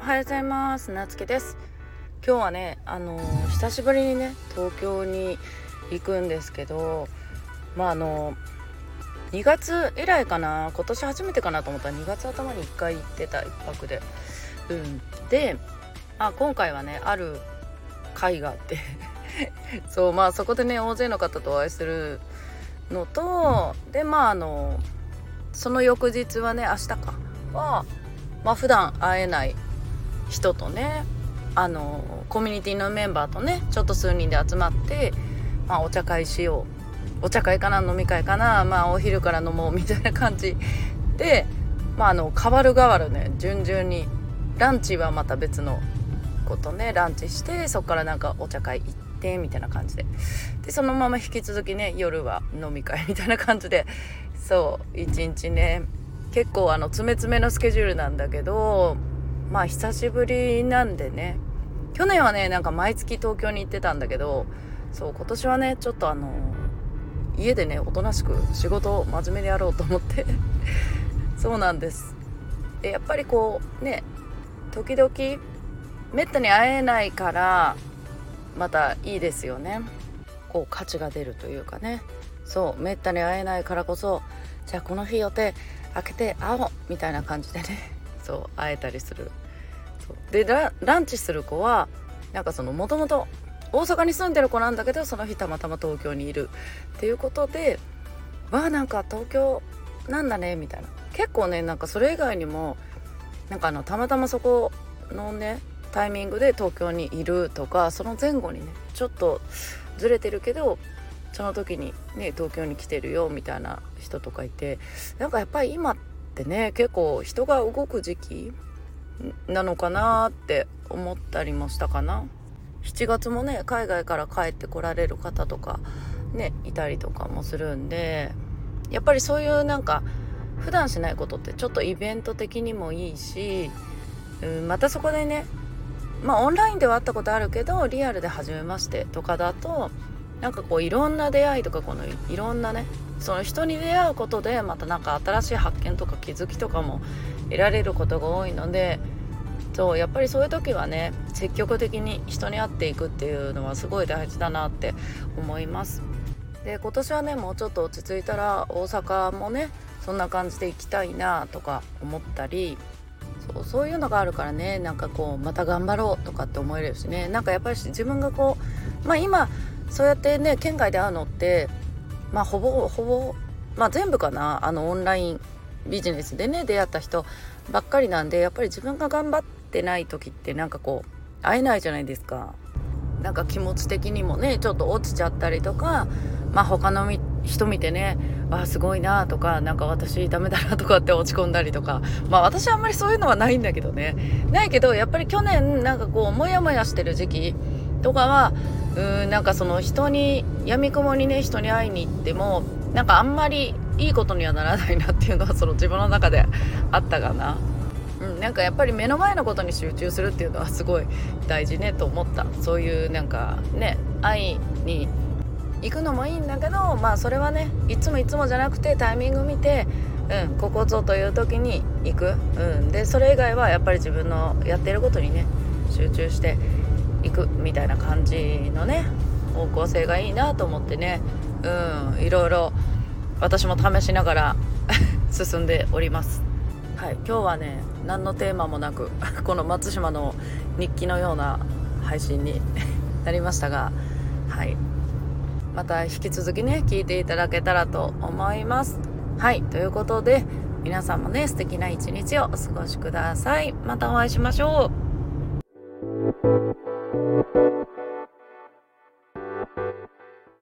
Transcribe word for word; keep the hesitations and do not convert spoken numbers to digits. おはようございます。なつけです。今日はね、あのー、久しぶりにね東京に行くんですけど、まああのー、にがつ以来かな、今年初めてかなと思ったらにがつ頭にいっかい行ってた、いっぱくで、うん、で、あ、今回はねある会があってそう、まあ、そこでね大勢の方とお会いするのと、でまああのその翌日はね明日かは、まあ、普段会えない人とね、あのコミュニティのメンバーとねちょっと数人で集まって、まあ、お茶会しよう、お茶会かな、飲み会かな、まあ、お昼から飲もうみたいな感じで、まあ、あの変わる変わるね順々にランチはまた別のことねランチして、そこからなんかお茶会行ってみたいな感じで、でそのまま引き続きね夜は飲み会みたいな感じで、そう一日ね結構あの詰め詰めのスケジュールなんだけど、まあ久しぶりなんでね、去年はねなんか毎月東京に行ってたんだけど、そう今年はねちょっとあの家でねおとなしく仕事を真面目にやろうと思ってそうなんです。でやっぱりこうね時々めったに会えないからまたいいですよね、こう価値が出るというかね、そうめったに会えないからこそ、じゃあこの日予定開けて会おうみたいな感じでね、そう会えたりする。そうで ラ, ランチする子はなんかそのもともと大阪に住んでる子なんだけど、その日たまたま東京にいるっていうことで、わあなんか東京なんだねみたいな、結構ねなんかそれ以外にもなんかあのたまたまそこのねタイミングで東京にいるとか、その前後にねちょっとずれてるけどその時にね東京に来てるよみたいな人とかいて、なんかやっぱり今ってね結構人が動く時期なのかなって思ったりもしたかな。しちがつもね海外から帰ってこられる方とかねいたりとかもするんで、やっぱりそういうなんか普段しないことってちょっとイベント的にもいいし、うん、またそこでねまあ、オンラインでは会ったことあるけどリアルで初めましてとかだとなんかこういろんな出会いとか、このいろんなねその人に出会うことでまたなんか新しい発見とか気づきとかも得られることが多いので、そうやっぱりそういう時はね積極的に人に会っていくっていうのはすごい大事だなって思います。で今年はねもうちょっと落ち着いたら大阪もねそんな感じで行きたいなとか思ったり、そう、そういうのがあるからねなんかこうまた頑張ろうとかって思えるしね、なんかやっぱり自分がこう、まあ、今そうやってね県外で会うのって、まあ、ほぼほぼ、まあ、全部かな、あのオンラインビジネスでね出会った人ばっかりなんで、やっぱり自分が頑張ってない時ってなんかこう会えないじゃないですか。なんか気持ち的にもねちょっと落ちちゃったりとか、まあ、他のみ人見てねわすごいなとか、なんか私ダメだなとかって落ち込んだりとか、まあ私はあんまりそういうのはないんだけどね、ないけどやっぱり去年なんかこうモヤモヤしてる時期とかはうーんなんかその人に闇雲にね人に会いに行ってもなんかあんまりいいことにはならないなっていうのはその自分の中であったかな、うん、なんかやっぱり目の前のことに集中するっていうのはすごい大事ねと思った。そういうなんかね愛に行くのもいいんだけど、まあそれはねいつもいつもじゃなくてタイミング見て、うん、ここぞという時に行く、うん、でそれ以外はやっぱり自分のやってることにね集中していくみたいな感じのね方向性がいいなと思ってね、うん、いろいろ私も試しながら進んでおります。はい、今日はね何のテーマもなくこの松島の日記のような配信になりましたが、はい、また引き続きね聞いていただけたらと思います。はい、ということで皆さんもね素敵な一日をお過ごしください。またお会いしましょう。